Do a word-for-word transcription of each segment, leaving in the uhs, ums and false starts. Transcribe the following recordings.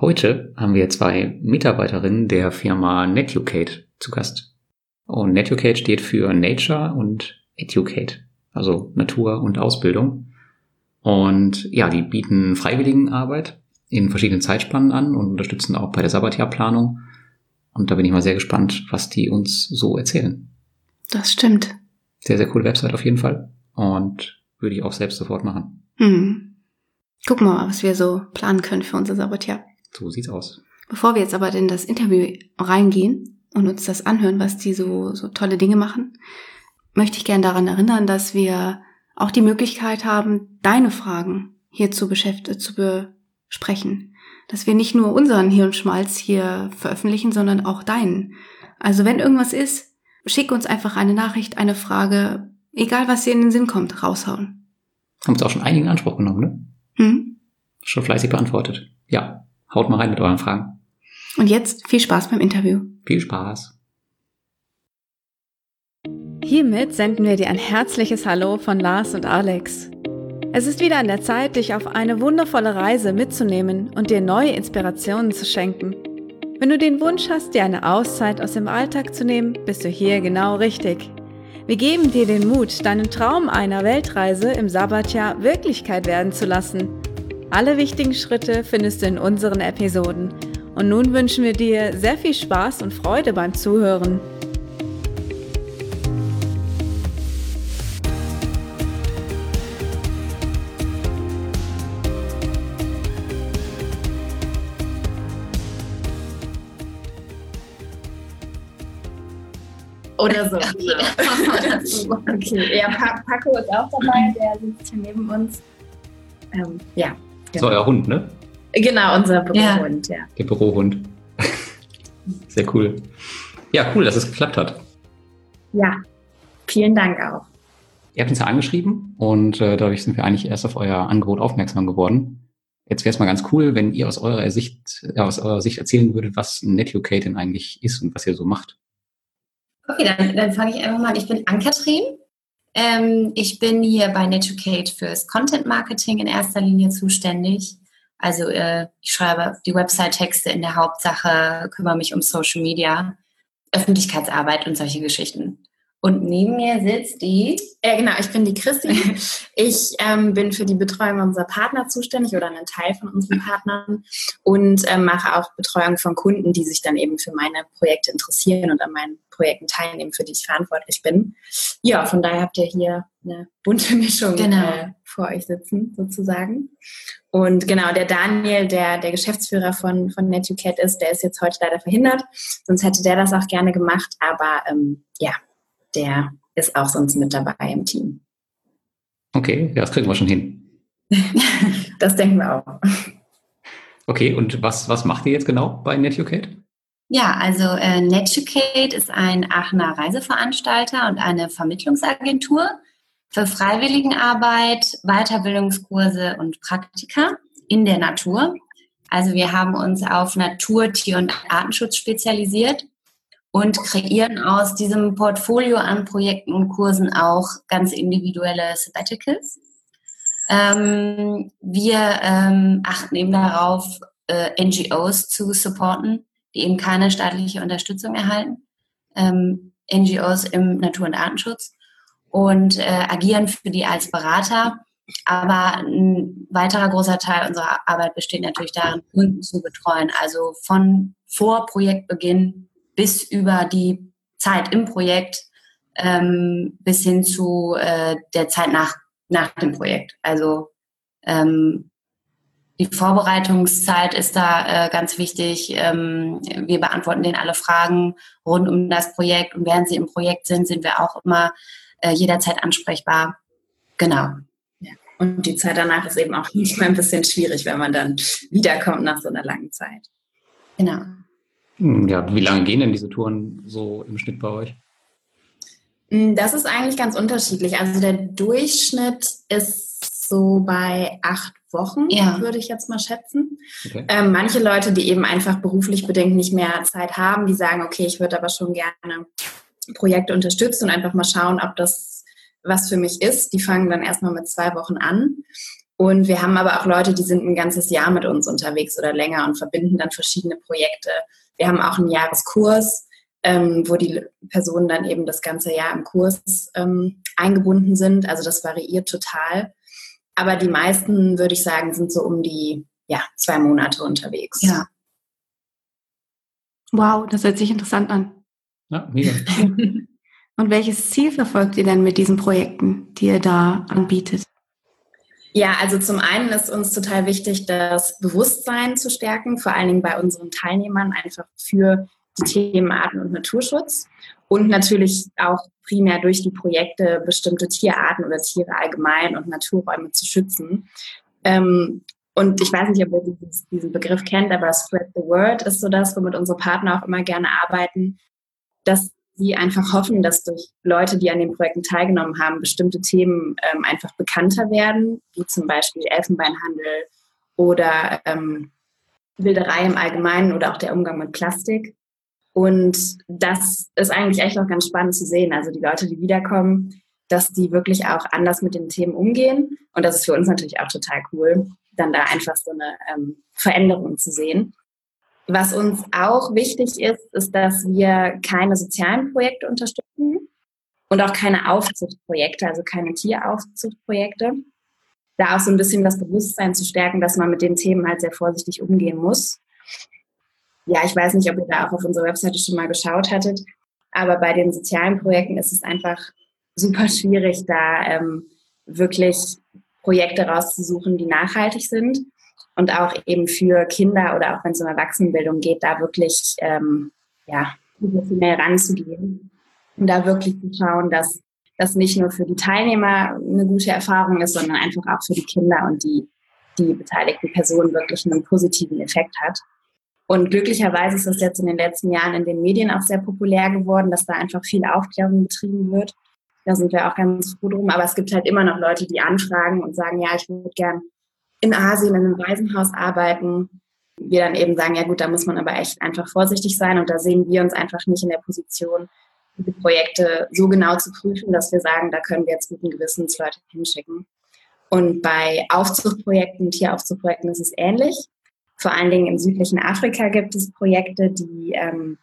Heute haben wir zwei Mitarbeiterinnen der Firma NetUcate zu Gast. Und NetUcate steht für Nature und Educate, also Natur und Ausbildung. Und ja, die bieten Freiwilligenarbeit in verschiedenen Zeitspannen an und unterstützen auch bei der Sabbatjahrplanung. Und da bin ich mal sehr gespannt, was die uns so erzählen. Das stimmt. Sehr, sehr coole Website auf jeden Fall. Und würde ich auch selbst sofort machen. Mhm. Gucken wir mal, was wir so planen können für unser Sabbatjahr. So sieht's aus. Bevor wir jetzt aber in das Interview reingehen und uns das anhören, was die so, so tolle Dinge machen, möchte ich gerne daran erinnern, dass wir auch die Möglichkeit haben, deine Fragen hier zu beschäftigen, zu besprechen. Dass wir nicht nur unseren Hirnschmalz hier veröffentlichen, sondern auch deinen. Also wenn irgendwas ist, schick uns einfach eine Nachricht, eine Frage, egal was dir in den Sinn kommt, raushauen. Haben uns auch schon einigen Anspruch genommen, ne? Hm? Schon fleißig beantwortet. Ja, haut mal rein mit euren Fragen. Und jetzt viel Spaß beim Interview. Viel Spaß. Hiermit senden wir dir ein herzliches Hallo von Lars und Alex. Es ist wieder an der Zeit, dich auf eine wundervolle Reise mitzunehmen und dir neue Inspirationen zu schenken. Wenn du den Wunsch hast, dir eine Auszeit aus dem Alltag zu nehmen, bist du hier genau richtig. Wir geben dir den Mut, deinen Traum einer Weltreise im Sabbatjahr Wirklichkeit werden zu lassen. Alle wichtigen Schritte findest du in unseren Episoden. Und nun wünschen wir dir sehr viel Spaß und Freude beim Zuhören. Oder so. Okay. Okay. Ja, Paco ist auch dabei, der sitzt hier neben uns. Ähm, ja. Das war euer Hund, ne? Genau, unser Bürohund, ja. ja. Der Bürohund. Sehr cool. Ja, cool, dass es geklappt hat. Ja, vielen Dank auch. Ihr habt uns ja angeschrieben und äh, dadurch sind wir eigentlich erst auf euer Angebot aufmerksam geworden. Jetzt wäre es mal ganz cool, wenn ihr aus eurer Sicht, äh, aus eurer Sicht erzählen würdet, was NetUcate denn eigentlich ist und was ihr so macht. Okay, dann, dann fange ich einfach mal an. Ich bin Ann-Kathrin. Ähm, ich bin hier bei NetUcate fürs Content-Marketing in erster Linie zuständig. Also äh, ich schreibe die Website-Texte in der Hauptsache, kümmere mich um Social Media, Öffentlichkeitsarbeit und solche Geschichten. Und neben mir sitzt die... Äh, genau, ich bin die Christine. Ich ähm, bin für die Betreuung unserer Partner zuständig oder einen Teil von unseren Partnern und äh, mache auch Betreuung von Kunden, die sich dann eben für meine Projekte interessieren und an meinen Projekten teilnehmen, für die ich verantwortlich bin. Ja, von daher habt ihr hier eine bunte Mischung genau. äh, vor euch sitzen, sozusagen. Und genau, der Daniel, der der Geschäftsführer von, von NetUcate ist, der ist jetzt heute leider verhindert. Sonst hätte der das auch gerne gemacht, aber ähm, ja... Der ist auch sonst mit dabei im Team. Okay, ja, das kriegen wir schon hin. Das denken wir auch. Okay, und was, was macht ihr jetzt genau bei NetUcate? Ja, also äh, NetUcate ist ein Aachener Reiseveranstalter und eine Vermittlungsagentur für Freiwilligenarbeit, Weiterbildungskurse und Praktika in der Natur. Also wir haben uns auf Natur-, Tier- und Artenschutz spezialisiert. Und kreieren aus diesem Portfolio an Projekten und Kursen auch ganz individuelle Sabbaticals. Ähm, wir ähm, achten eben darauf, äh, N G Os zu supporten, die eben keine staatliche Unterstützung erhalten. Ähm, N G Os im Natur- und Artenschutz. Und äh, agieren für die als Berater. Aber ein weiterer großer Teil unserer Arbeit besteht natürlich darin, Kunden zu betreuen. Also von vor Projektbeginn bis über die Zeit im Projekt ähm, bis hin zu äh, der Zeit nach, nach dem Projekt. Also ähm, die Vorbereitungszeit ist da äh, ganz wichtig. Ähm, wir beantworten denen alle Fragen rund um das Projekt. Und während sie im Projekt sind, sind wir auch immer äh, jederzeit ansprechbar. Genau. Ja. Und die Zeit danach ist eben auch manchmal ein bisschen schwierig, wenn man dann wiederkommt nach so einer langen Zeit. Genau. Ja, wie lange gehen denn diese Touren so im Schnitt bei euch? Das ist eigentlich ganz unterschiedlich. Also der Durchschnitt ist so bei acht Wochen, ja. würde ich jetzt mal schätzen. Okay. Ähm, manche Leute, die eben einfach beruflich bedingt nicht mehr Zeit haben, die sagen, okay, ich würde aber schon gerne Projekte unterstützen und einfach mal schauen, ob das was für mich ist. Die fangen dann erstmal mit zwei Wochen an. Und wir haben aber auch Leute, die sind ein ganzes Jahr mit uns unterwegs oder länger und verbinden dann verschiedene Projekte. Wir haben auch einen Jahreskurs, ähm, wo die Personen dann eben das ganze Jahr im Kurs ähm, eingebunden sind. Also das variiert total. Aber die meisten, würde ich sagen, sind so um die ja, zwei Monate unterwegs. Ja. Wow, das hört sich interessant an. Ja, mega. Und welches Ziel verfolgt ihr denn mit diesen Projekten, die ihr da anbietet? Ja, also zum einen ist uns total wichtig, das Bewusstsein zu stärken, vor allen Dingen bei unseren Teilnehmern einfach für die Themen Arten- und Naturschutz und natürlich auch primär durch die Projekte bestimmte Tierarten oder Tiere allgemein und Naturräume zu schützen. Ähm, und ich weiß nicht, ob ihr diesen Begriff kennt, aber Spread the Word ist so das, womit unsere Partner auch immer gerne arbeiten, dass die einfach hoffen, dass durch Leute, die an den Projekten teilgenommen haben, bestimmte Themen ähm, einfach bekannter werden, wie zum Beispiel Elfenbeinhandel oder ähm, Wilderei im Allgemeinen oder auch der Umgang mit Plastik. Und das ist eigentlich echt auch ganz spannend zu sehen. Also die Leute, die wiederkommen, dass die wirklich auch anders mit den Themen umgehen. Und das ist für uns natürlich auch total cool, dann da einfach so eine ähm, Veränderung zu sehen. Was uns auch wichtig ist, ist, dass wir keine sozialen Projekte unterstützen und auch keine Aufzuchtprojekte, also keine Tieraufzuchtprojekte. Da auch so ein bisschen das Bewusstsein zu stärken, dass man mit den Themen halt sehr vorsichtig umgehen muss. Ja, ich weiß nicht, ob ihr da auch auf unserer Webseite schon mal geschaut hattet, aber bei den sozialen Projekten ist es einfach super schwierig, da ähm, wirklich Projekte rauszusuchen, die nachhaltig sind. Und auch eben für Kinder oder auch wenn es um Erwachsenenbildung geht, da wirklich ähm, ja, professionell ranzugehen und da wirklich zu schauen, dass das nicht nur für die Teilnehmer eine gute Erfahrung ist, sondern einfach auch für die Kinder und die, die beteiligten Personen wirklich einen positiven Effekt hat. Und glücklicherweise ist das jetzt in den letzten Jahren in den Medien auch sehr populär geworden, dass da einfach viel Aufklärung betrieben wird. Da sind wir auch ganz froh drum. Aber es gibt halt immer noch Leute, die anfragen und sagen, ja, ich würde gern in Asien in einem Waisenhaus arbeiten, wir dann eben sagen, ja gut, da muss man aber echt einfach vorsichtig sein und da sehen wir uns einfach nicht in der Position, diese Projekte so genau zu prüfen, dass wir sagen, da können wir jetzt guten Gewissens Leute hinschicken. Und bei Aufzuchtprojekten, Tieraufzuchtprojekten ist es ähnlich. Vor allen Dingen im südlichen Afrika gibt es Projekte, die ähm,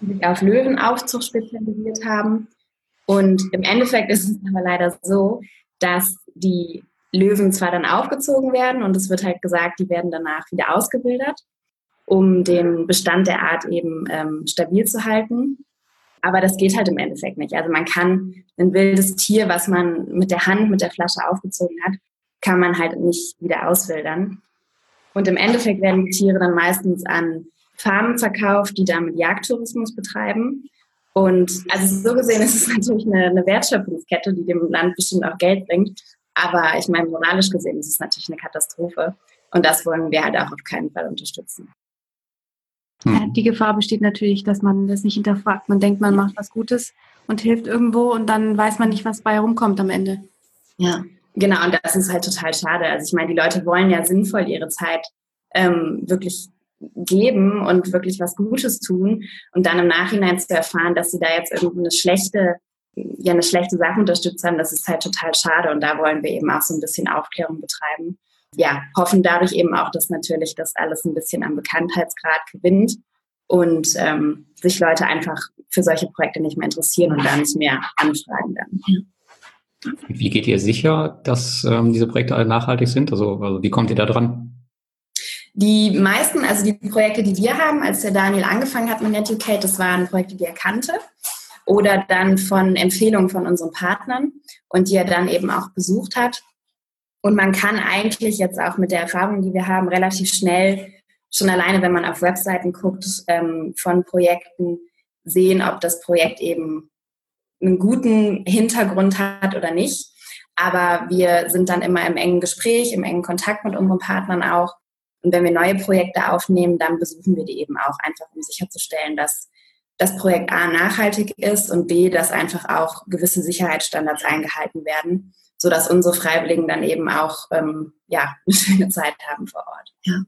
sich auf Löwenaufzucht spezialisiert haben. Und im Endeffekt ist es aber leider so, dass die Löwen zwar dann aufgezogen werden und es wird halt gesagt, die werden danach wieder ausgebildet, um den Bestand der Art eben ähm, stabil zu halten. Aber das geht halt im Endeffekt nicht. Also man kann ein wildes Tier, was man mit der Hand, mit der Flasche aufgezogen hat, kann man halt nicht wieder auswildern. Und im Endeffekt werden die Tiere dann meistens an Farmen verkauft, die damit Jagdtourismus betreiben. Und also so gesehen ist es natürlich eine, eine Wertschöpfungskette, die dem Land bestimmt auch Geld bringt. Aber ich meine, moralisch gesehen ist es natürlich eine Katastrophe. Und das wollen wir halt auch auf keinen Fall unterstützen. Ja, die Gefahr besteht natürlich, dass man das nicht hinterfragt. Man denkt, man macht was Gutes und hilft irgendwo und dann weiß man nicht, was bei rumkommt am Ende. Ja, genau. Und das ist halt total schade. Also ich meine, die Leute wollen ja sinnvoll ihre Zeit ähm, wirklich geben und wirklich was Gutes tun. Und dann im Nachhinein zu erfahren, dass sie da jetzt irgendeine schlechte ja eine schlechte Sache unterstützt haben, das ist halt total schade und da wollen wir eben auch so ein bisschen Aufklärung betreiben. Ja, hoffen dadurch eben auch, dass natürlich das alles ein bisschen am Bekanntheitsgrad gewinnt und ähm, sich Leute einfach für solche Projekte nicht mehr interessieren und da nicht mehr anfragen werden. Wie geht ihr sicher, dass ähm, diese Projekte alle nachhaltig sind? Also, also wie kommt ihr da dran? Die meisten, also die Projekte, die wir haben, als der Daniel angefangen hat mit NetUcate, das waren Projekte, die er kannte. Oder dann von Empfehlungen von unseren Partnern und die er dann eben auch besucht hat. Und man kann eigentlich jetzt auch mit der Erfahrung, die wir haben, relativ schnell, schon alleine, wenn man auf Webseiten guckt, von Projekten sehen, ob das Projekt eben einen guten Hintergrund hat oder nicht. Aber wir sind dann immer im engen Gespräch, im engen Kontakt mit unseren Partnern auch. Und wenn wir neue Projekte aufnehmen, dann besuchen wir die eben auch, einfach um sicherzustellen, dass das Projekt A nachhaltig ist und B, dass einfach auch gewisse Sicherheitsstandards eingehalten werden, sodass unsere Freiwilligen dann eben auch ähm, ja, eine schöne Zeit haben vor Ort. Ja.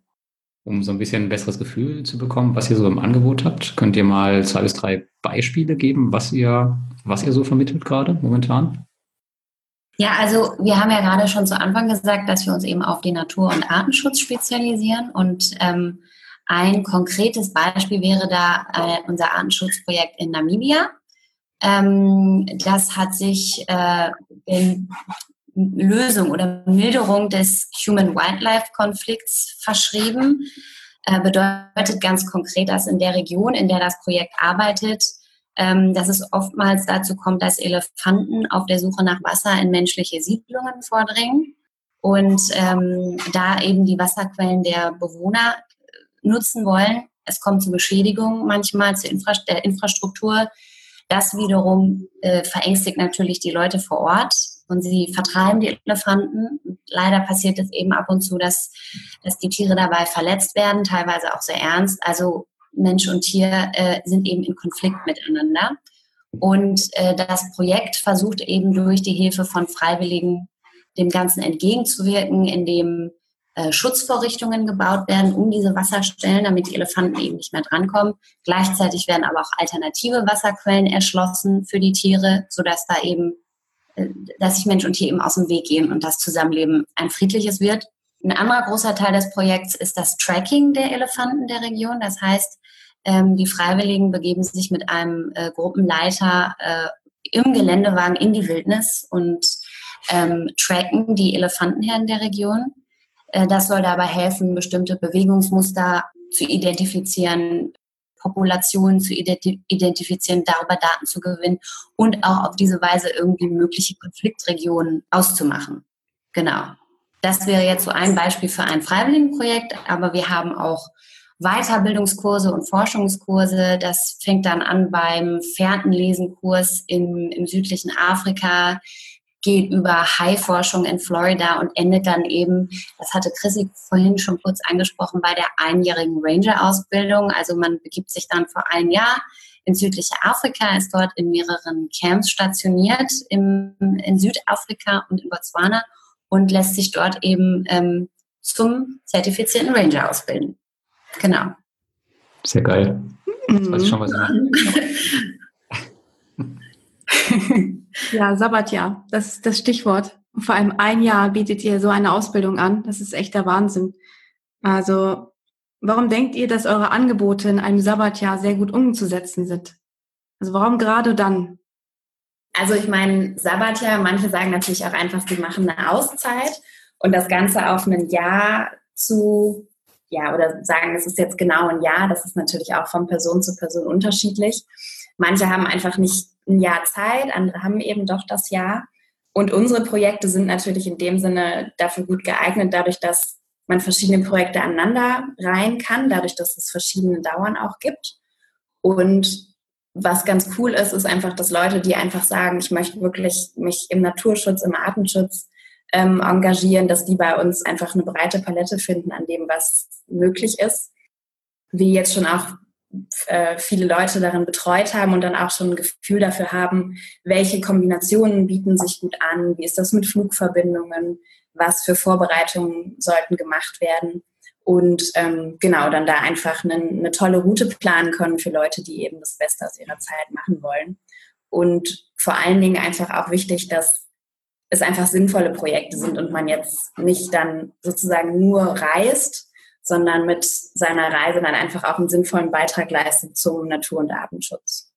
Um so ein bisschen ein besseres Gefühl zu bekommen, was ihr so im Angebot habt, könnt ihr mal zwei bis drei Beispiele geben, was ihr, was ihr so vermittelt gerade momentan? Ja, also wir haben ja gerade schon zu Anfang gesagt, dass wir uns eben auf den Natur- und Artenschutz spezialisieren. Und ähm, ein konkretes Beispiel wäre da äh, unser Artenschutzprojekt in Namibia. Ähm, das hat sich äh, in Lösung oder Milderung des Human-Wildlife-Konflikts verschrieben. Äh, bedeutet ganz konkret, dass in der Region, in der das Projekt arbeitet, Ähm, dass es oftmals dazu kommt, dass Elefanten auf der Suche nach Wasser in menschliche Siedlungen vordringen und ähm, da eben die Wasserquellen der Bewohner nutzen wollen. Es kommt zu Beschädigungen manchmal, zur Infra- der Infrastruktur. Das wiederum äh, verängstigt natürlich die Leute vor Ort und sie vertreiben die Elefanten. Und leider passiert es eben ab und zu, dass, dass die Tiere dabei verletzt werden, teilweise auch sehr ernst. Also Mensch und Tier äh, sind eben in Konflikt miteinander. Und äh, das Projekt versucht eben durch die Hilfe von Freiwilligen dem Ganzen entgegenzuwirken, indem äh, Schutzvorrichtungen gebaut werden um diese Wasserstellen, damit die Elefanten eben nicht mehr drankommen. Gleichzeitig werden aber auch alternative Wasserquellen erschlossen für die Tiere, sodass da eben, äh, dass sich Mensch und Tier eben aus dem Weg gehen und das Zusammenleben ein friedliches wird. Ein anderer großer Teil des Projekts ist das Tracking der Elefanten der Region. Das heißt, die Freiwilligen begeben sich mit einem Gruppenleiter im Geländewagen in die Wildnis und tracken die Elefantenherden der Region. Das soll dabei helfen, bestimmte Bewegungsmuster zu identifizieren, Populationen zu identifizieren, darüber Daten zu gewinnen und auch auf diese Weise irgendwie mögliche Konfliktregionen auszumachen. Genau. Das wäre jetzt so ein Beispiel für ein Freiwilligenprojekt, aber wir haben auch Weiterbildungskurse und Forschungskurse. Das fängt dann an beim Fährtenlesenkurs im, im südlichen Afrika, geht über Haiforschung in Florida und endet dann eben, das hatte Chrissy vorhin schon kurz angesprochen, bei der einjährigen Ranger-Ausbildung. Also man begibt sich dann vor einem Jahr in südliche Afrika, ist dort in mehreren Camps stationiert, im, in Südafrika und in Botswana. Und lässt sich dort eben ähm, zum zertifizierten Ranger ausbilden. Genau. Sehr geil. Jetzt weiß ich schon, was ich Ja, Sabbatjahr, das ist das Stichwort. Vor allem ein Jahr bietet ihr so eine Ausbildung an. Das ist echt der Wahnsinn. Also, warum denkt ihr, dass eure Angebote in einem Sabbatjahr sehr gut umzusetzen sind? Also, warum gerade dann? Also ich meine, Sabbatjahr, manche sagen natürlich auch einfach, sie machen eine Auszeit und das Ganze auf ein Jahr zu, ja, oder sagen, es ist jetzt genau ein Jahr, das ist natürlich auch von Person zu Person unterschiedlich. Manche haben einfach nicht ein Jahr Zeit, andere haben eben doch das Jahr. Und unsere Projekte sind natürlich in dem Sinne dafür gut geeignet, dadurch, dass man verschiedene Projekte aneinander reihen kann, dadurch, dass es verschiedene Dauern auch gibt. Und was ganz cool ist, ist einfach, dass Leute, die einfach sagen, ich möchte wirklich mich im Naturschutz, im Artenschutz ähm, engagieren, dass die bei uns einfach eine breite Palette finden an dem, was möglich ist. Wir jetzt schon auch äh, viele Leute darin betreut haben und dann auch schon ein Gefühl dafür haben, welche Kombinationen bieten sich gut an, wie ist das mit Flugverbindungen, was für Vorbereitungen sollten gemacht werden. Und ähm, genau, dann da einfach eine, eine tolle Route planen können für Leute, die eben das Beste aus ihrer Zeit machen wollen. Und vor allen Dingen einfach auch wichtig, dass es einfach sinnvolle Projekte sind und man jetzt nicht dann sozusagen nur reist, sondern mit seiner Reise dann einfach auch einen sinnvollen Beitrag leistet zum Natur- und Artenschutz.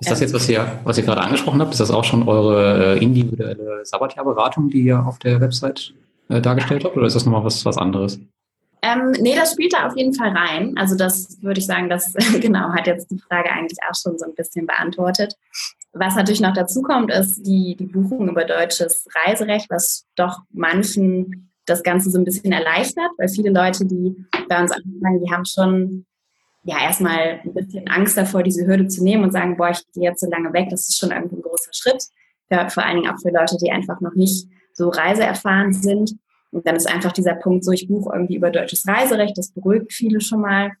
Ist das jetzt, was ihr, was ihr gerade angesprochen habt, ist das auch schon eure individuelle Sabbatjahrberatung, die ihr auf der Website äh, dargestellt habt, oder ist das nochmal was, was anderes? Ähm, nee, das spielt da auf jeden Fall rein. Also das würde ich sagen, das genau hat jetzt die Frage eigentlich auch schon so ein bisschen beantwortet. Was natürlich noch dazu kommt, ist die, die Buchung über deutsches Reiserecht, was doch manchen das Ganze so ein bisschen erleichtert, weil viele Leute, die bei uns anfangen, die haben schon ja erstmal ein bisschen Angst davor, diese Hürde zu nehmen und sagen, boah, ich gehe jetzt so lange weg, das ist schon irgendwie ein großer Schritt. Ja, vor allen Dingen auch für Leute, die einfach noch nicht so reiseerfahren sind. Und dann ist einfach dieser Punkt so, ich buche irgendwie über deutsches Reiserecht, das beruhigt viele schon mal.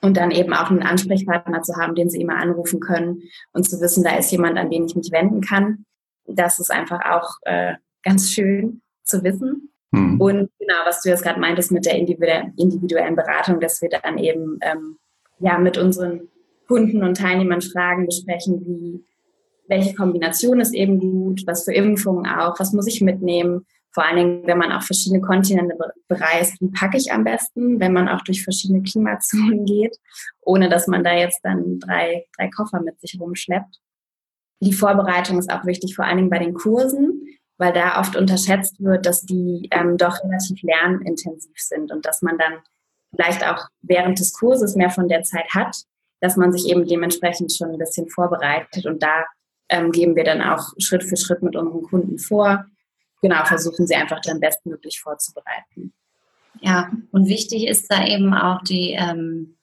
Und dann eben auch einen Ansprechpartner zu haben, den sie immer anrufen können und zu wissen, da ist jemand, an den ich mich wenden kann. Das ist einfach auch äh, ganz schön zu wissen. Mhm. Und genau, was du jetzt gerade meintest mit der individuellen Beratung, dass wir dann eben ähm, ja mit unseren Kunden und Teilnehmern Fragen besprechen, wie welche Kombination ist eben gut, was für Impfungen auch, was muss ich mitnehmen. Vor allen Dingen, wenn man auch verschiedene Kontinente bereist, wie packe ich am besten, wenn man auch durch verschiedene Klimazonen geht, ohne dass man da jetzt dann drei, drei Koffer mit sich rumschleppt. Die Vorbereitung ist auch wichtig, vor allen Dingen bei den Kursen, weil da oft unterschätzt wird, dass die ähm, doch relativ lernintensiv sind und dass man dann vielleicht auch während des Kurses mehr von der Zeit hat, dass man sich eben dementsprechend schon ein bisschen vorbereitet. Und da ähm, geben wir dann auch Schritt für Schritt mit unseren Kunden vor. Genau, versuchen sie einfach dann bestmöglich vorzubereiten. Ja, und wichtig ist da eben auch die, ähm,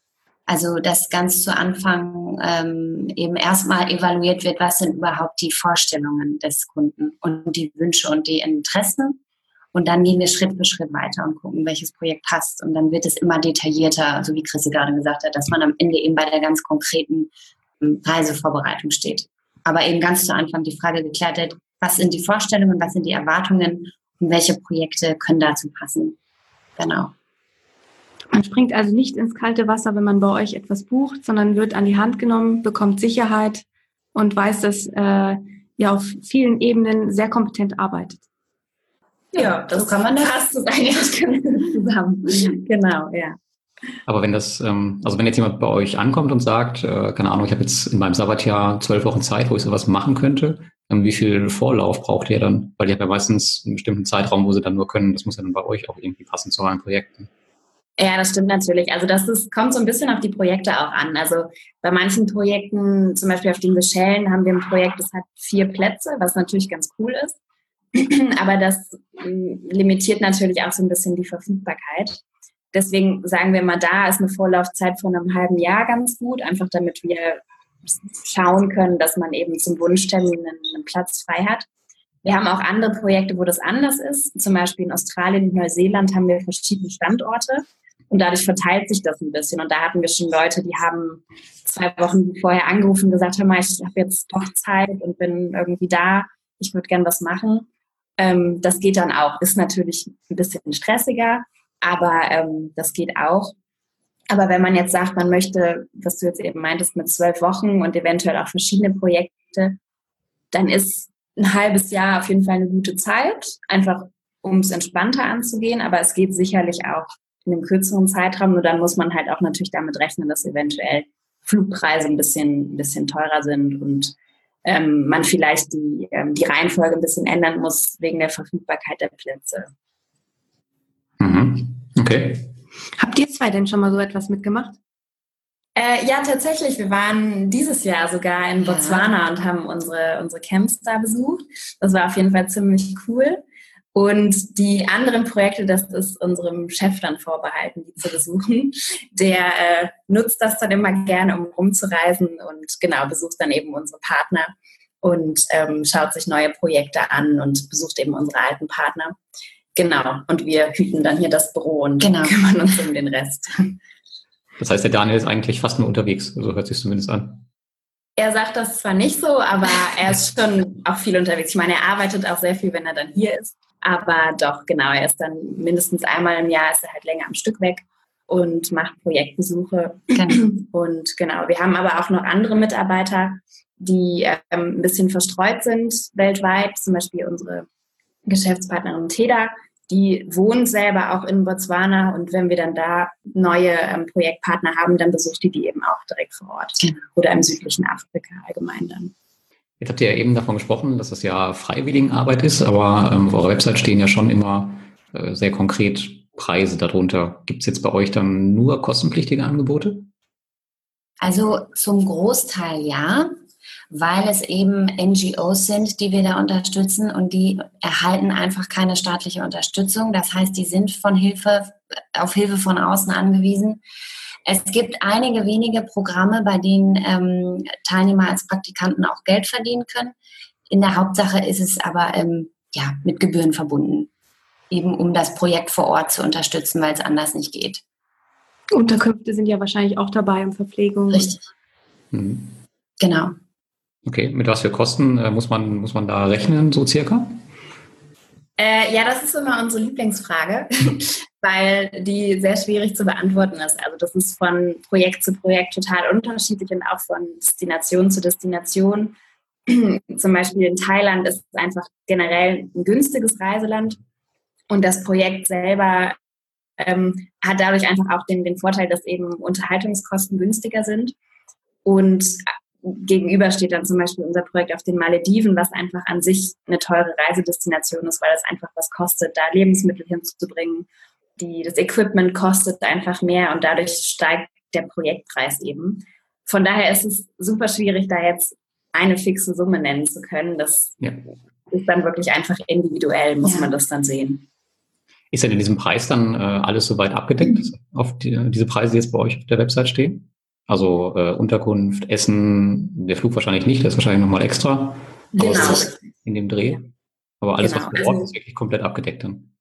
also dass ganz zu Anfang ähm, eben erstmal evaluiert wird, was sind überhaupt die Vorstellungen des Kunden und die Wünsche und die Interessen. Und dann gehen wir Schritt für Schritt weiter und gucken, welches Projekt passt. Und dann wird es immer detaillierter, so wie Chrissy gerade gesagt hat, dass man am Ende eben bei der ganz konkreten Reisevorbereitung steht. Aber eben ganz zu Anfang die Frage geklärt wird, was sind die Vorstellungen, was sind die Erwartungen und welche Projekte können dazu passen. Genau. Man springt also nicht ins kalte Wasser, wenn man bei euch etwas bucht, sondern wird an die Hand genommen, bekommt Sicherheit und weiß, dass äh, ihr auf vielen Ebenen sehr kompetent arbeitet. Ja, das so kann man fast das eigentlich zusammen. Genau, ja. Aber wenn das, also wenn jetzt jemand bei euch ankommt und sagt, keine Ahnung, ich habe jetzt in meinem Sabbatjahr zwölf Wochen Zeit, wo ich sowas machen könnte, wie viel Vorlauf braucht ihr dann? Weil ihr habt ja meistens einen bestimmten Zeitraum, wo sie dann nur können. Das muss ja dann bei euch auch irgendwie passen zu euren Projekten. Ja, das stimmt natürlich. Also das ist, kommt so ein bisschen auf die Projekte auch an. Also bei manchen Projekten, zum Beispiel auf den Seychellen, haben wir ein Projekt, das hat vier Plätze, was natürlich ganz cool ist. Aber das limitiert natürlich auch so ein bisschen die Verfügbarkeit. Deswegen sagen wir mal, da ist eine Vorlaufzeit von einem halben Jahr ganz gut, einfach damit wir schauen können, dass man eben zum Wunschtermin einen Platz frei hat. Wir haben auch andere Projekte, wo das anders ist. Zum Beispiel in Australien und Neuseeland haben wir verschiedene Standorte und dadurch verteilt sich das ein bisschen. Und da hatten wir schon Leute, die haben zwei Wochen vorher angerufen und gesagt, hör mal, ich habe jetzt doch Zeit und bin irgendwie da, ich würde gern was machen. Das geht dann auch. Ist natürlich ein bisschen stressiger, aber ähm, das geht auch. Aber wenn man jetzt sagt, man möchte, was du jetzt eben meintest, mit zwölf Wochen und eventuell auch verschiedene Projekte, dann ist ein halbes Jahr auf jeden Fall eine gute Zeit, einfach um es entspannter anzugehen. Aber es geht sicherlich auch in einem kürzeren Zeitraum. Nur dann muss man halt auch natürlich damit rechnen, dass eventuell Flugpreise ein bisschen, ein bisschen teurer sind und Ähm, man vielleicht die, ähm, die Reihenfolge ein bisschen ändern muss wegen der Verfügbarkeit der Plätze. Mhm. Okay. Habt ihr zwei denn schon mal so etwas mitgemacht? Äh, ja, tatsächlich. Wir waren dieses Jahr sogar in Botswana ja. und haben unsere, unsere Camps da besucht. Das war auf jeden Fall ziemlich cool. Und die anderen Projekte, das ist unserem Chef dann vorbehalten, die zu besuchen. Der äh, nutzt das dann immer gerne, um rumzureisen und genau, besucht dann eben unsere Partner und ähm, schaut sich neue Projekte an und besucht eben unsere alten Partner. Genau, und wir hüten dann hier das Büro und genau. kümmern uns um den Rest. Das heißt, der Daniel ist eigentlich fast nur unterwegs, so hört sich zumindest an. Er sagt das zwar nicht so, aber er ist schon auch viel unterwegs. Ich meine, er arbeitet auch sehr viel, wenn er dann hier ist. Aber doch, genau, er ist dann mindestens einmal im Jahr, ist er halt länger am Stück weg und macht Projektbesuche. Genau. Und genau, wir haben aber auch noch andere Mitarbeiter, die ähm, ein bisschen verstreut sind weltweit. Zum Beispiel unsere Geschäftspartnerin Teda, die wohnt selber auch in Botswana. Und wenn wir dann da neue ähm, Projektpartner haben, dann besucht die die eben auch direkt vor Ort. Genau. Oder im südlichen Afrika allgemein dann. Jetzt habt ihr ja eben davon gesprochen, dass das ja Freiwilligenarbeit ist, aber ähm, auf eurer Website stehen ja schon immer äh, sehr konkret Preise darunter. Gibt es jetzt bei euch dann nur kostenpflichtige Angebote? Also zum Großteil ja, weil es eben N G Os sind, die wir da unterstützen und die erhalten einfach keine staatliche Unterstützung. Das heißt, die sind von Hilfe, auf Hilfe von außen angewiesen. Es gibt einige wenige Programme, bei denen ähm, Teilnehmer als Praktikanten auch Geld verdienen können. In der Hauptsache ist es aber ähm, ja, mit Gebühren verbunden, eben um das Projekt vor Ort zu unterstützen, weil es anders nicht geht. Unterkünfte sind ja wahrscheinlich auch dabei und Verpflegung. Richtig. Mhm. Genau. Okay, mit was für Kosten äh, muss man, muss man da rechnen, so circa? Äh, ja, das ist immer unsere Lieblingsfrage, weil die sehr schwierig zu beantworten ist. Also das ist von Projekt zu Projekt total unterschiedlich und auch von Destination zu Destination. Zum Beispiel in Thailand ist es einfach generell ein günstiges Reiseland und das Projekt selber ähm, hat dadurch einfach auch den, den Vorteil, dass eben Unterhaltungskosten günstiger sind. Und gegenüber steht dann zum Beispiel unser Projekt auf den Malediven, was einfach an sich eine teure Reisedestination ist, weil es einfach was kostet, da Lebensmittel hinzubringen. Die, das Equipment kostet einfach mehr und dadurch steigt der Projektpreis eben. Von daher ist es super schwierig, da jetzt eine fixe Summe nennen zu können. Das ja. ist dann wirklich einfach individuell, muss ja. man das dann sehen. Ist denn in diesem Preis dann äh, alles soweit abgedeckt, auf die, diese Preise, die jetzt bei euch auf der Website stehen? Also äh, Unterkunft, Essen, der Flug wahrscheinlich nicht, der ist wahrscheinlich nochmal extra. Genau. In dem Dreh. Ja. Aber alles, genau. was vor Ort ist, wirklich komplett abgedeckt dann.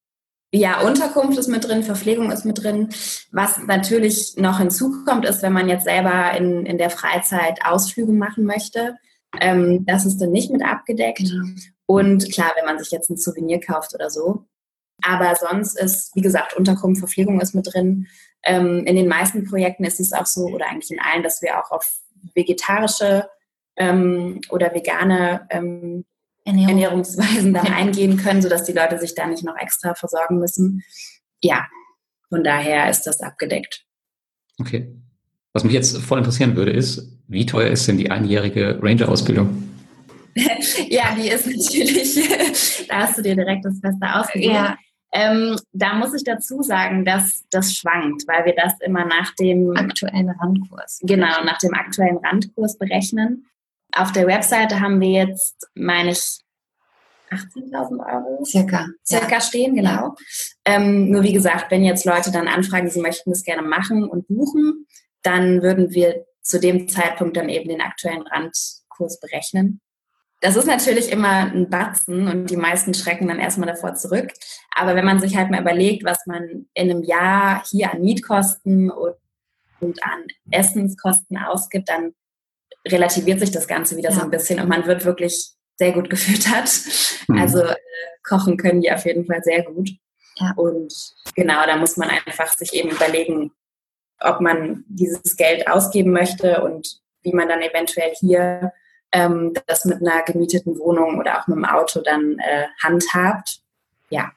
Ja, Unterkunft ist mit drin, Verpflegung ist mit drin. Was natürlich noch hinzukommt, ist, wenn man jetzt selber in, in der Freizeit Ausflüge machen möchte, ähm, das ist dann nicht mit abgedeckt. Und klar, wenn man sich jetzt ein Souvenir kauft oder so. Aber sonst ist, wie gesagt, Unterkunft, Verpflegung ist mit drin. Ähm, in den meisten Projekten ist es auch so, oder eigentlich in allen, dass wir auch auf vegetarische ähm, oder vegane ähm, Ernährung. Ernährungsweisen dann eingehen können, sodass die Leute sich da nicht noch extra versorgen müssen. Ja, von daher ist das abgedeckt. Okay. Was mich jetzt voll interessieren würde, ist, wie teuer ist denn die einjährige Ranger-Ausbildung? Ja, die ist natürlich, da hast du dir direkt das Beste ausgesucht. Ja. Ähm, da muss ich dazu sagen, dass das schwankt, weil wir das immer nach dem aktuellen Randkurs. Genau, nach dem aktuellen Randkurs berechnen. Auf der Webseite haben wir jetzt, meine ich, achtzehntausend Euro circa, circa ja. stehen, genau. Ähm, nur wie gesagt, wenn jetzt Leute dann anfragen, sie möchten das gerne machen und buchen, dann würden wir zu dem Zeitpunkt dann eben den aktuellen Randkurs berechnen. Das ist natürlich immer ein Batzen und die meisten schrecken dann erstmal davor zurück. Aber wenn man sich halt mal überlegt, was man in einem Jahr hier an Mietkosten und, und an Essenskosten ausgibt, dann relativiert sich das Ganze wieder ja. so ein bisschen und man wird wirklich sehr gut gefüttert. Mhm. Also äh, kochen können die auf jeden Fall sehr gut. Ja. Und genau, da muss man einfach sich eben überlegen, ob man dieses Geld ausgeben möchte und wie man dann eventuell hier Ähm, das mit einer gemieteten Wohnung oder auch mit dem Auto dann äh, handhabt. Ja.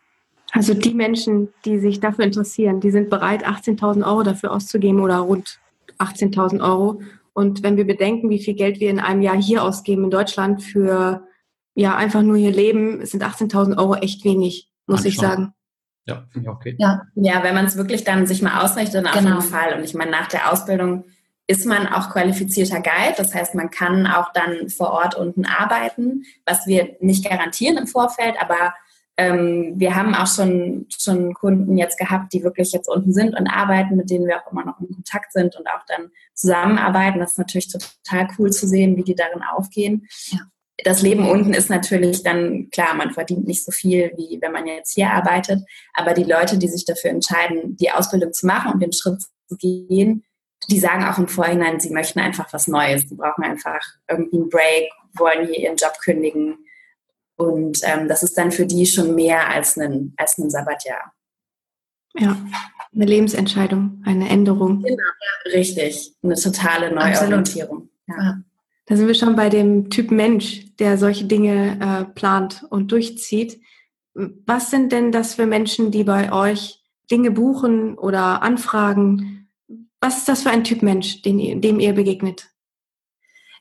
Also die Menschen, die sich dafür interessieren, die sind bereit, achtzehntausend Euro dafür auszugeben oder rund achtzehntausend Euro. Und wenn wir bedenken, wie viel Geld wir in einem Jahr hier ausgeben in Deutschland für ja einfach nur hier leben, sind achtzehntausend Euro echt wenig, muss ich sagen. Ja, finde ich auch okay. Ja, ja wenn man es wirklich dann sich mal ausrechnet, dann genau. auf jeden Fall. Und ich meine, nach der Ausbildung ist man auch qualifizierter Guide. Das heißt, man kann auch dann vor Ort unten arbeiten, was wir nicht garantieren im Vorfeld. Aber ähm, wir haben auch schon, schon Kunden jetzt gehabt, die wirklich jetzt unten sind und arbeiten, mit denen wir auch immer noch in Kontakt sind und auch dann zusammenarbeiten. Das ist natürlich total cool zu sehen, wie die darin aufgehen. Ja. Das Leben unten ist natürlich dann, klar, man verdient nicht so viel, wie wenn man jetzt hier arbeitet. Aber die Leute, die sich dafür entscheiden, die Ausbildung zu machen und den Schritt zu gehen, die sagen auch im Vorhinein, sie möchten einfach was Neues. Sie brauchen einfach irgendwie einen Break, wollen hier ihren Job kündigen. Und ähm, das ist dann für die schon mehr als ein als ein Sabbatjahr. Ja, eine Lebensentscheidung, eine Änderung. Genau, ja, richtig. Eine totale Neuorientierung. Ja. Da sind wir schon bei dem Typ Mensch, der solche Dinge äh, plant und durchzieht. Was sind denn das für Menschen, die bei euch Dinge buchen oder anfragen? Was ist das für ein Typ Mensch, den, dem ihr begegnet?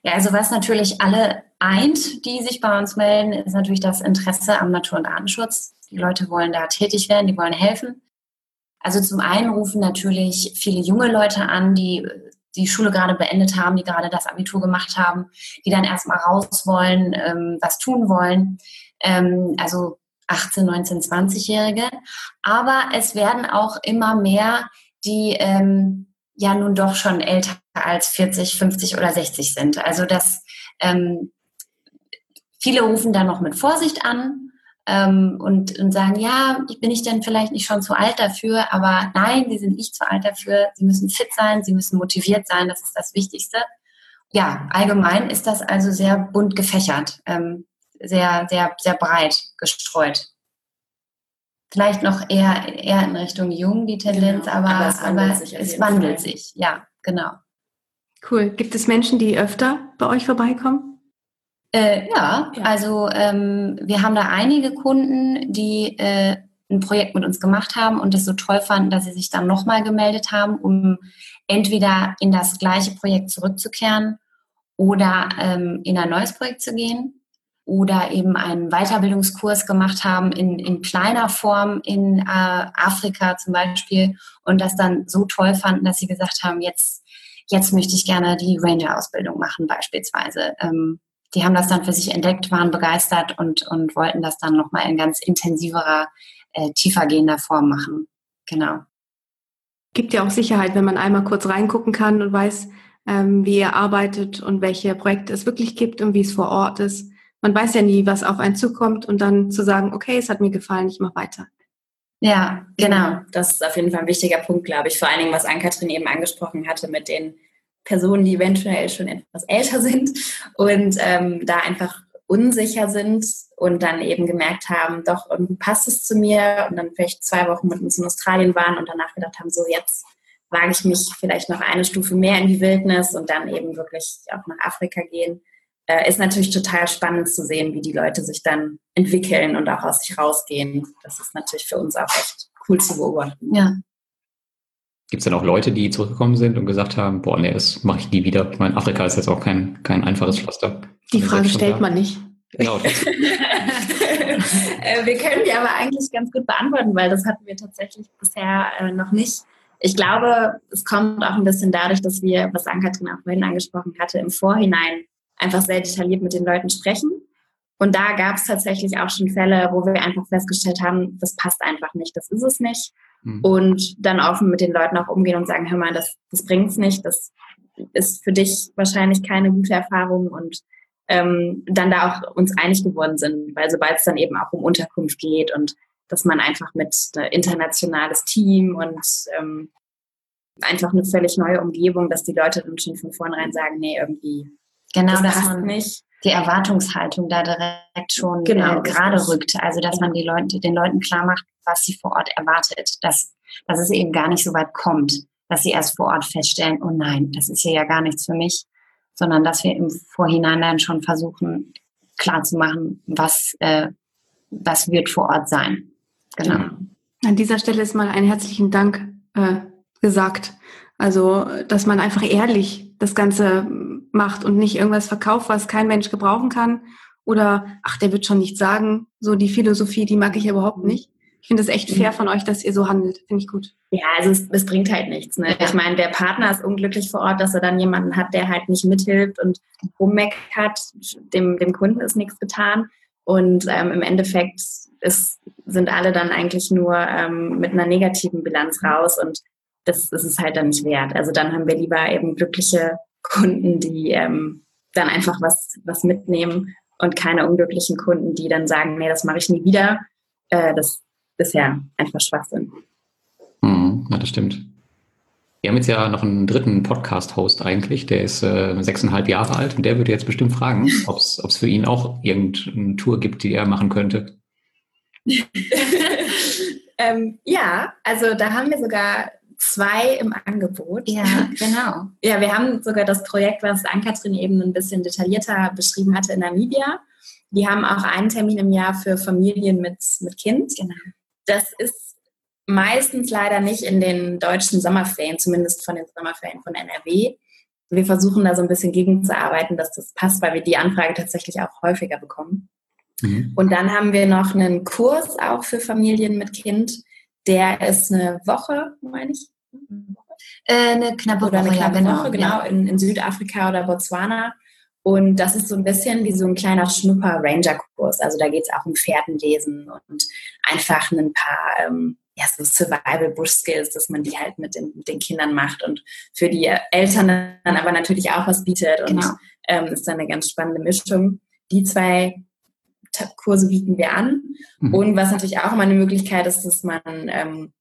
Ja, also was natürlich alle eint, die sich bei uns melden, ist natürlich das Interesse am Natur- und Artenschutz. Die Leute wollen da tätig werden, die wollen helfen. Also zum einen rufen natürlich viele junge Leute an, die die Schule gerade beendet haben, die gerade das Abitur gemacht haben, die dann erstmal raus wollen, ähm, was tun wollen. Ähm, also achtzehn-, neunzehn-, zwanzigjährige. Aber es werden auch immer mehr, die ähm, ja nun doch schon älter als vierzig, fünfzig oder sechzig sind. Also das, ähm, viele rufen da noch mit Vorsicht an ähm, und, und sagen, ja, bin ich denn vielleicht nicht schon zu alt dafür? Aber nein, sie sind nicht zu alt dafür. Sie müssen fit sein, sie müssen motiviert sein, das ist das Wichtigste. Ja, allgemein ist das also sehr bunt gefächert, ähm, sehr, sehr, sehr breit gestreut. Vielleicht noch eher, eher in Richtung jung die Tendenz, genau, aber, aber es wandelt, aber sich, es wandelt sich. Ja, genau. Cool. Gibt es Menschen, die öfter bei euch vorbeikommen? Äh, ja, ja, also ähm, wir haben da einige Kunden, die äh, ein Projekt mit uns gemacht haben und das so toll fanden, dass sie sich dann nochmal gemeldet haben, um entweder in das gleiche Projekt zurückzukehren oder ähm, in ein neues Projekt zu gehen oder eben einen Weiterbildungskurs gemacht haben in, in kleiner Form in äh, Afrika zum Beispiel und das dann so toll fanden, dass sie gesagt haben, jetzt, jetzt möchte ich gerne die Ranger-Ausbildung machen beispielsweise. Ähm, Die haben das dann für sich entdeckt, waren begeistert und, und wollten das dann nochmal in ganz intensiverer, äh, tiefergehender Form machen. Genau. Gibt ja auch Sicherheit, wenn man einmal kurz reingucken kann und weiß, ähm, wie ihr arbeitet und welche Projekte es wirklich gibt und wie es vor Ort ist. Man weiß ja nie, was auf einen zukommt und dann zu sagen, okay, es hat mir gefallen, ich mache weiter. Ja, genau. Das ist auf jeden Fall ein wichtiger Punkt, glaube ich. Vor allen Dingen, was Ann-Kathrin eben angesprochen hatte mit den Personen, die eventuell schon etwas älter sind und ähm, da einfach unsicher sind und dann eben gemerkt haben, doch, irgendwie passt es zu mir und dann vielleicht zwei Wochen mit uns in Australien waren und danach gedacht haben, so jetzt wage ich mich vielleicht noch eine Stufe mehr in die Wildnis und dann eben wirklich auch nach Afrika gehen. Äh, ist natürlich total spannend zu sehen, wie die Leute sich dann entwickeln und auch aus sich rausgehen. Das ist natürlich für uns auch echt cool zu beobachten. Ja. Gibt es dann auch Leute, die zurückgekommen sind und gesagt haben, boah, nee, das mache ich nie wieder. Ich meine, Afrika ist jetzt auch kein, kein einfaches Pflaster. Die Frage stellt da man nicht. Genau. Wir können die aber eigentlich ganz gut beantworten, weil das hatten wir tatsächlich bisher äh, noch nicht. Ich glaube, es kommt auch ein bisschen dadurch, dass wir, was Ann-Kathrin auch vorhin angesprochen hatte, im Vorhinein einfach sehr detailliert mit den Leuten sprechen. Und da gab es tatsächlich auch schon Fälle, wo wir einfach festgestellt haben, das passt einfach nicht, das ist es nicht. Und dann offen mit den Leuten auch umgehen und sagen, hör mal, das, das bringt's nicht, das ist für dich wahrscheinlich keine gute Erfahrung und ähm, dann da auch uns einig geworden sind, weil sobald es dann eben auch um Unterkunft geht und dass man einfach mit äh, internationales Team und ähm, einfach eine völlig neue Umgebung, dass die Leute dann schon von vornherein sagen, nee, irgendwie genau, das passt man nicht. Die Erwartungshaltung da direkt schon genau, äh, gerade rückt. Also, dass man die Leute, den Leuten klar macht, was sie vor Ort erwartet. Dass, dass es eben gar nicht so weit kommt, dass sie erst vor Ort feststellen, oh nein, das ist hier ja gar nichts für mich. Sondern, dass wir im Vorhinein dann schon versuchen, klarzumachen, was, äh, was wird vor Ort sein. Genau. An dieser Stelle ist mal einen herzlichen Dank äh, gesagt. Also, dass man einfach ehrlich das Ganze macht und nicht irgendwas verkauft, was kein Mensch gebrauchen kann oder, ach, der wird schon nichts sagen. So die Philosophie, die mag ich ja überhaupt nicht. Ich finde das echt fair von euch, dass ihr so handelt. Finde ich gut. Ja, also es, es bringt halt nichts. Ne? Ich meine, der Partner ist unglücklich vor Ort, dass er dann jemanden hat, der halt nicht mithilft und rummeckert. Dem, dem Kunden ist nichts getan. Und ähm, im Endeffekt ist, sind alle dann eigentlich nur ähm, mit einer negativen Bilanz raus und das ist es halt dann nicht wert. Also dann haben wir lieber eben glückliche Kunden, die ähm, dann einfach was, was mitnehmen und keine unglücklichen Kunden, die dann sagen, nee, das mache ich nie wieder. Äh, das ist ja einfach Schwachsinn. Hm, ja, das stimmt. Wir haben jetzt ja noch einen dritten Podcast-Host eigentlich, der ist äh, sechseinhalb Jahre alt und der würde jetzt bestimmt fragen, ob es für ihn auch irgendeine Tour gibt, die er machen könnte. ähm, ja, also da haben wir sogar zwei im Angebot. Ja, genau. Ja, wir haben sogar das Projekt, was Ann-Kathrin eben ein bisschen detaillierter beschrieben hatte, in Namibia. Die haben auch einen Termin im Jahr für Familien mit, mit Kind. Genau. Das ist meistens leider nicht in den deutschen Sommerferien, zumindest von den Sommerferien von N R W. Wir versuchen da so ein bisschen gegenzuarbeiten, dass das passt, weil wir die Anfrage tatsächlich auch häufiger bekommen. Mhm. Und dann haben wir noch einen Kurs auch für Familien mit Kind. Der ist eine Woche, meine ich. Äh, eine knappe Woche, oder eine knappe ja, Woche, genau, genau ja. in, in Südafrika oder Botswana. Und das ist so ein bisschen wie so ein kleiner Schnupper-Ranger-Kurs. Also da geht es auch um Pferdenlesen und einfach ein paar ähm, ja, so Survival-Bush-Skills, dass man die halt mit den, mit den Kindern macht und für die Eltern dann aber natürlich auch was bietet. Und genau. ähm, ist dann eine ganz spannende Mischung. Die zwei Kurse bieten wir an. Mhm. Und was natürlich auch immer eine Möglichkeit ist, dass man ähm,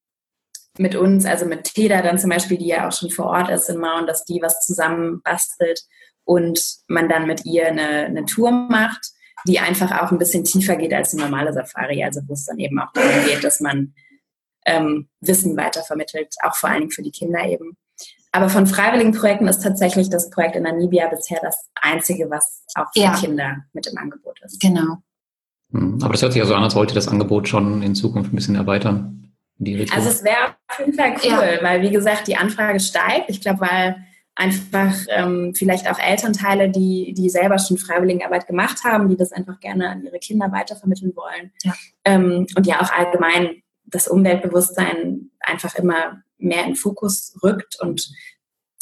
mit uns, also mit Teda dann zum Beispiel, die ja auch schon vor Ort ist in Mount, dass die was zusammen bastelt und man dann mit ihr eine, eine Tour macht, die einfach auch ein bisschen tiefer geht als eine normale Safari, also wo es dann eben auch darum geht, dass man ähm, Wissen weitervermittelt, auch vor allen Dingen für die Kinder eben. Aber von freiwilligen Projekten ist tatsächlich das Projekt in Namibia bisher das Einzige, was auch für ja. Kinder mit im Angebot ist. Genau. Aber das hört sich ja so an, als wollt ihr das Angebot schon in Zukunft ein bisschen erweitern. In die Richtung. Also es wäre auf jeden Fall cool, ja. weil wie gesagt, die Anfrage steigt. Ich glaube, weil einfach ähm, vielleicht auch Elternteile, die, die selber schon Freiwilligenarbeit gemacht haben, die das einfach gerne an ihre Kinder weitervermitteln wollen. Ja. Ähm, und ja auch allgemein das Umweltbewusstsein einfach immer mehr in Fokus rückt und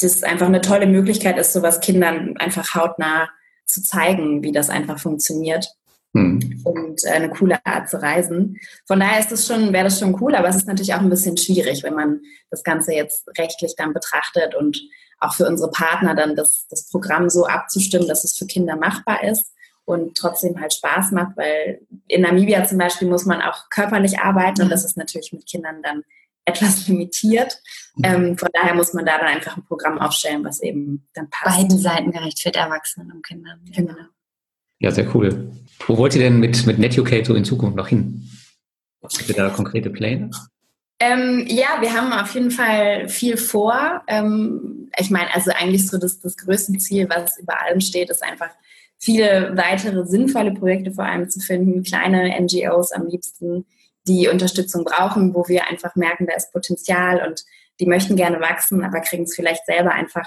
das einfach eine tolle Möglichkeit ist, sowas Kindern einfach hautnah zu zeigen, wie das einfach funktioniert. Hm. Und eine coole Art zu reisen. Von daher ist das schon, wäre das schon cool, aber es ist natürlich auch ein bisschen schwierig, wenn man das Ganze jetzt rechtlich dann betrachtet und auch für unsere Partner dann das, das Programm so abzustimmen, dass es für Kinder machbar ist und trotzdem halt Spaß macht, weil in Namibia zum Beispiel muss man auch körperlich arbeiten und das ist natürlich mit Kindern dann etwas limitiert. Ähm, von daher muss man da dann einfach ein Programm aufstellen, was eben dann passt. Beiden Seiten gerecht für Erwachsenen und Kinder. Genau. Ja, sehr cool. Wo wollt ihr denn mit, mit NetUcate so in Zukunft noch hin? Habt ihr da konkrete Pläne? Ähm, ja, wir haben auf jeden Fall viel vor. Ähm, ich meine, also eigentlich so das, das größte Ziel, was über allem steht, ist einfach viele weitere sinnvolle Projekte vor allem zu finden, kleine N G Os am liebsten, die Unterstützung brauchen, wo wir einfach merken, da ist Potenzial und die möchten gerne wachsen, aber kriegen es vielleicht selber einfach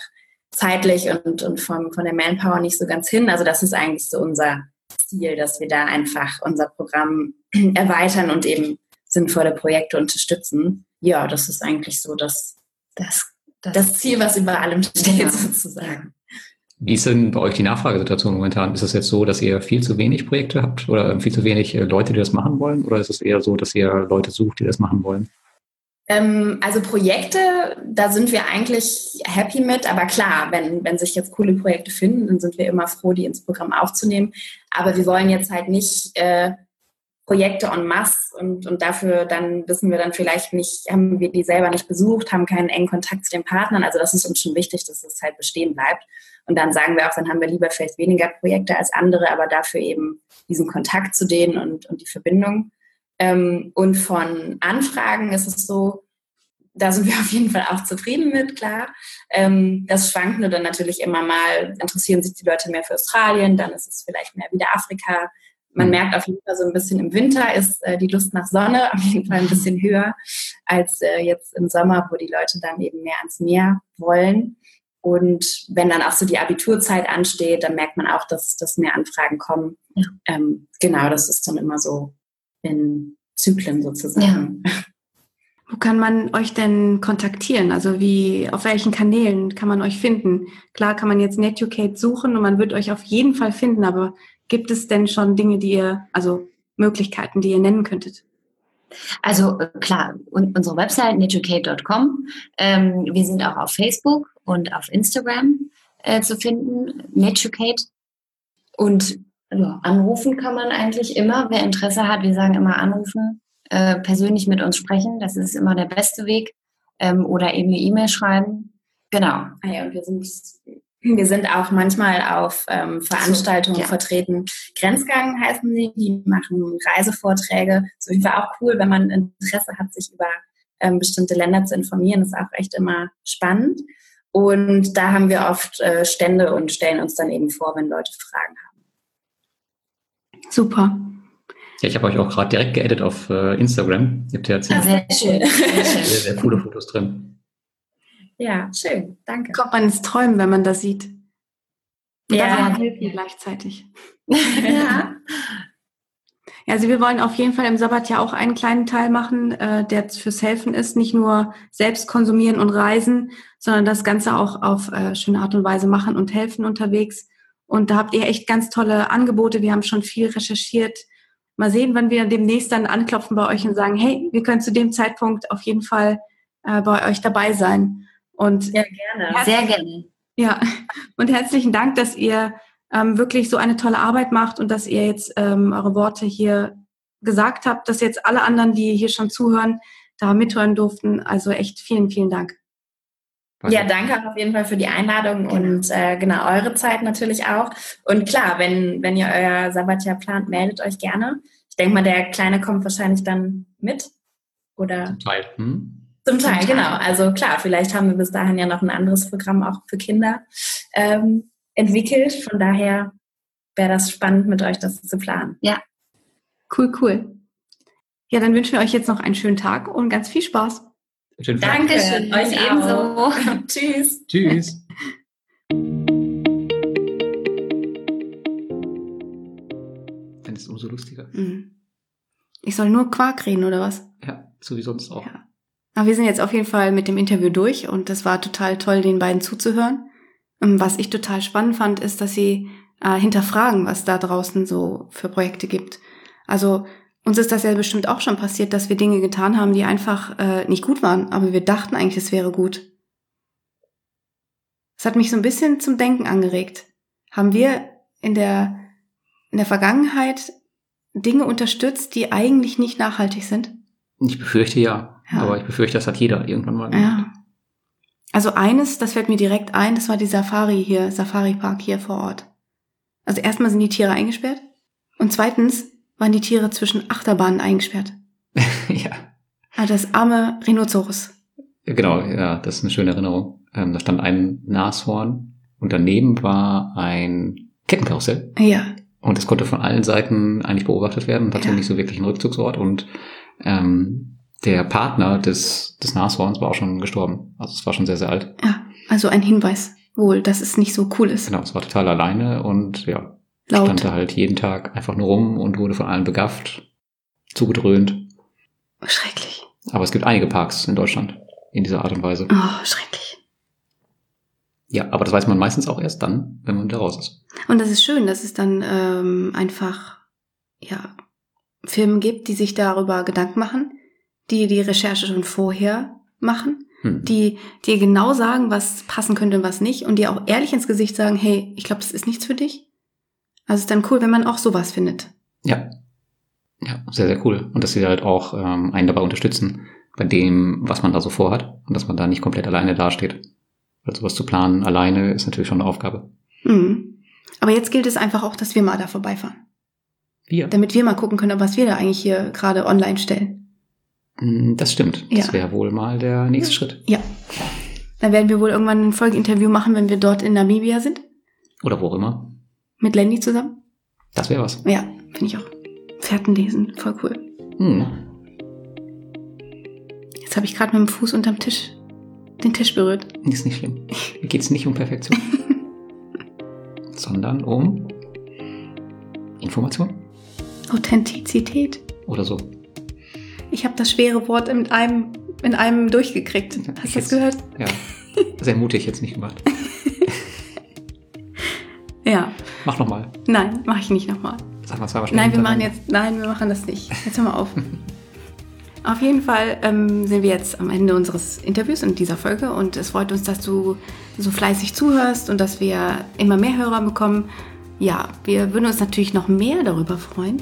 zeitlich und, und vom, von der Manpower nicht so ganz hin. Also das ist eigentlich so unser Ziel, dass wir da einfach unser Programm erweitern und eben sinnvolle Projekte unterstützen. Ja, das ist eigentlich so das, das, das, das Ziel, was über allem steht, ja. sozusagen. Wie ist denn bei euch die Nachfragesituation momentan? Ist es jetzt so, dass ihr viel zu wenig Projekte habt oder viel zu wenig Leute, die das machen wollen? Oder ist es eher so, dass ihr Leute sucht, die das machen wollen? Ähm, also Projekte, da sind wir eigentlich happy mit. Aber klar, wenn, wenn sich jetzt coole Projekte finden, dann sind wir immer froh, die ins Programm aufzunehmen. Aber wir wollen jetzt halt nicht äh, Projekte en masse und, und dafür dann wissen wir dann vielleicht nicht, haben wir die selber nicht besucht, haben keinen engen Kontakt zu den Partnern. Also das ist uns schon wichtig, dass es halt bestehen bleibt. Und dann sagen wir auch, dann haben wir lieber vielleicht weniger Projekte als andere, aber dafür eben diesen Kontakt zu denen und, und die Verbindung. Ähm, und von Anfragen ist es so, da sind wir auf jeden Fall auch zufrieden mit, klar. Ähm, das schwankt nur dann natürlich immer mal, interessieren sich die Leute mehr für Australien, dann ist es vielleicht mehr wieder Afrika. Man merkt auf jeden Fall so ein bisschen, im Winter ist äh, die Lust nach Sonne auf jeden Fall ein bisschen höher als äh, jetzt im Sommer, wo die Leute dann eben mehr ans Meer wollen. Und wenn dann auch so die Abiturzeit ansteht, dann merkt man auch, dass, dass mehr Anfragen kommen. Ja. Ähm, genau, das ist dann immer so in Zyklen sozusagen. Ja. Wo kann man euch denn kontaktieren? Also wie, auf welchen Kanälen kann man euch finden? Klar kann man jetzt NetUcate suchen und man wird euch auf jeden Fall finden, aber gibt es denn schon Dinge, die ihr, also Möglichkeiten, die ihr nennen könntet? Also klar, unsere Website netucate dot com. Ähm, wir sind auch auf Facebook und auf Instagram äh, zu finden, NetUcate. Und ja, anrufen kann man eigentlich immer, wer Interesse hat. Wir sagen immer anrufen, äh, persönlich mit uns sprechen. Das ist immer der beste Weg. Ähm, oder eben eine E-Mail schreiben. Genau. Ah ja, und wir sind... Wir sind auch manchmal auf ähm, Veranstaltungen so, ja. vertreten. Grenzgang heißen sie, die machen Reisevorträge. So wie war auch cool, wenn man Interesse hat, sich über ähm, bestimmte Länder zu informieren. Das ist auch echt immer spannend. Und da haben wir oft äh, Stände und stellen uns dann eben vor, wenn Leute Fragen haben. Super. Ja, ich habe euch auch gerade direkt geedit auf äh, Instagram. Ihr habt ja sehr, sehr schön. Sehr, sehr coole Fotos drin. Ja, schön, danke. Kommt man ins Träumen, wenn man das sieht. Und ja. Das gleichzeitig. Ja. Also wir wollen auf jeden Fall im Sabbat ja auch einen kleinen Teil machen, der fürs Helfen ist. Nicht nur selbst konsumieren und reisen, sondern das Ganze auch auf schöne Art und Weise machen und helfen unterwegs. Und da habt ihr echt ganz tolle Angebote. Wir haben schon viel recherchiert. Mal sehen, wann wir demnächst dann anklopfen bei euch und sagen, hey, wir können zu dem Zeitpunkt auf jeden Fall bei euch dabei sein. Und ja, gerne. Sehr gerne. Ja, und herzlichen Dank, dass ihr ähm, wirklich so eine tolle Arbeit macht und dass ihr jetzt ähm, eure Worte hier gesagt habt, dass jetzt alle anderen, die hier schon zuhören, da mithören durften. Also echt vielen, vielen Dank. Ja, danke auf jeden Fall für die Einladung genau. und äh, genau eure Zeit natürlich auch. Und klar, wenn, wenn ihr euer Sabbatjahr plant, meldet euch gerne. Ich denke mal, der Kleine kommt wahrscheinlich dann mit. Oder? Zum Teil. Hm? Zum Teil, Zum Teil, genau. Also klar, vielleicht haben wir bis dahin ja noch ein anderes Programm auch für Kinder ähm, entwickelt. Von daher wäre das spannend, mit euch das zu planen. Ja, cool, cool. Ja, dann wünschen wir euch jetzt noch einen schönen Tag und ganz viel Spaß. Schönen Tag. Dankeschön, euch ebenso. Tschüss. Tschüss. Dann ist es umso lustiger. Ich soll nur Quark reden, oder was? Ja, so wie sonst auch. Ja. Aber wir sind jetzt auf jeden Fall mit dem Interview durch und das war total toll, den beiden zuzuhören. Und was ich total spannend fand, ist, dass sie äh, hinterfragen, was da draußen so für Projekte gibt. Also uns ist das ja bestimmt auch schon passiert, dass wir Dinge getan haben, die einfach äh, nicht gut waren, aber wir dachten eigentlich, es wäre gut. Das hat mich so ein bisschen zum Denken angeregt. Haben wir in der, in der Vergangenheit Dinge unterstützt, die eigentlich nicht nachhaltig sind? Ich befürchte ja. Ja. Aber ich befürchte, das hat jeder irgendwann mal gemacht. Ja. Also eines, das fällt mir direkt ein, das war die Safari hier, Safari-Park hier vor Ort. Also erstmal sind die Tiere eingesperrt und zweitens waren die Tiere zwischen Achterbahnen eingesperrt. Ja. Also das arme Rhinoceros. Genau, ja, das ist eine schöne Erinnerung. Ähm, da stand ein Nashorn und daneben war ein Kettenkarussell. Ja. Und das konnte von allen Seiten eigentlich beobachtet werden und hatte ja nicht so wirklich einen Rückzugsort und ähm, der Partner des, des Nashorns war auch schon gestorben. Also es war schon sehr, sehr alt. Ja, also ein Hinweis wohl, dass es nicht so cool ist. Genau, es war total alleine und ja, laut. Stand da halt jeden Tag einfach nur rum und wurde von allen begafft, zugedröhnt. Schrecklich. Aber es gibt einige Parks in Deutschland in dieser Art und Weise. Oh, schrecklich. Ja, aber das weiß man meistens auch erst dann, wenn man da raus ist. Und das ist schön, dass es dann ähm, einfach ja Filme gibt, die sich darüber Gedanken machen, die die Recherche schon vorher machen, hm. die dir genau sagen, was passen könnte und was nicht und dir auch ehrlich ins Gesicht sagen, hey, ich glaube, das ist nichts für dich. Also es ist dann cool, wenn man auch sowas findet. Ja, ja, sehr, sehr cool. Und dass sie halt auch ähm, einen dabei unterstützen, bei dem, was man da so vorhat und dass man da nicht komplett alleine dasteht. Weil sowas zu planen alleine ist natürlich schon eine Aufgabe. Hm. Aber jetzt gilt es einfach auch, dass wir mal da vorbeifahren. Wir? Damit wir mal gucken können, was wir da eigentlich hier gerade online stellen. Das stimmt. Das ja. wäre wohl mal der nächste ja. Schritt. Ja. Dann werden wir wohl irgendwann ein Folgeinterview machen, wenn wir dort in Namibia sind. Oder wo auch immer. Mit Lenny zusammen. Das wäre was. Ja, finde ich auch. Fährten lesen, voll cool. Hm. Jetzt habe ich gerade mit dem Fuß unterm Tisch den Tisch berührt. Ist nicht schlimm. Mir geht es nicht um Perfektion. Sondern um Information. Authentizität. Oder so. Ich habe das schwere Wort in einem, in einem durchgekriegt. Hast du das gehört? Ja, sehr mutig jetzt nicht gemacht. Ja. Mach nochmal. Nein, mache ich nicht nochmal. Sag mal zweimal schnell. Nein, wir machen jetzt, nein, wir machen das nicht. Jetzt hör mal auf. Auf jeden Fall ähm, sind wir jetzt am Ende unseres Interviews und dieser Folge und es freut uns, dass du so fleißig zuhörst und dass wir immer mehr Hörer bekommen. Ja, wir würden uns natürlich noch mehr darüber freuen,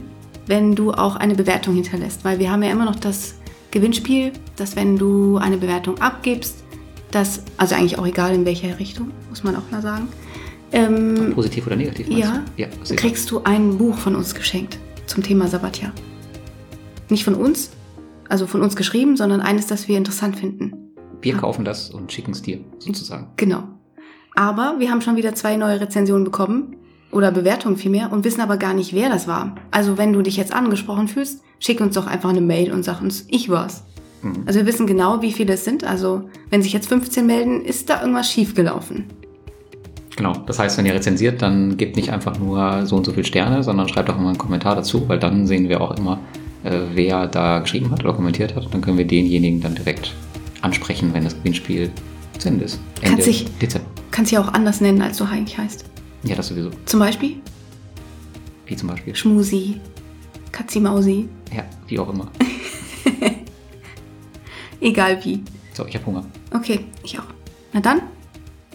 wenn du auch eine Bewertung hinterlässt. Weil wir haben ja immer noch das Gewinnspiel, dass wenn du eine Bewertung abgibst, dass, also eigentlich auch egal in welcher Richtung, muss man auch mal sagen. Ähm, Positiv oder negativ? Ja, ja, kriegst du ein Buch von uns geschenkt zum Thema Sabbatjahr. Nicht von uns, also von uns geschrieben, sondern eines, das wir interessant finden. Wir ja. kaufen das und schicken es dir, sozusagen. Genau. Aber wir haben schon wieder zwei neue Rezensionen bekommen. Oder Bewertungen vielmehr und wissen aber gar nicht, wer das war. Also wenn du dich jetzt angesprochen fühlst, schick uns doch einfach eine Mail und sag uns, ich war's. Mhm. Also wir wissen genau, wie viele es sind. Also wenn sich jetzt fünfzehn melden, ist da irgendwas schiefgelaufen. Genau, das heißt, wenn ihr rezensiert, dann gebt nicht einfach nur so und so viele Sterne, sondern schreibt auch immer einen Kommentar dazu, weil dann sehen wir auch immer, äh, wer da geschrieben hat oder kommentiert hat. Dann können wir denjenigen dann direkt ansprechen, wenn das Gewinnspiel zu Ende ist. Ende kannst sich, Dezember. Kannst dich auch anders nennen, als du eigentlich heißt. Ja, das sowieso. Zum Beispiel? Wie zum Beispiel? Schmusi, Katzi-Mausi. Ja, wie auch immer. Egal wie. So, ich habe Hunger. Okay, ich auch. Na dann,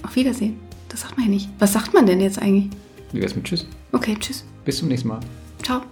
auf Wiedersehen. Das sagt man ja nicht. Was sagt man denn jetzt eigentlich? Wie wär's mit Tschüss? Okay, Tschüss. Bis zum nächsten Mal. Ciao.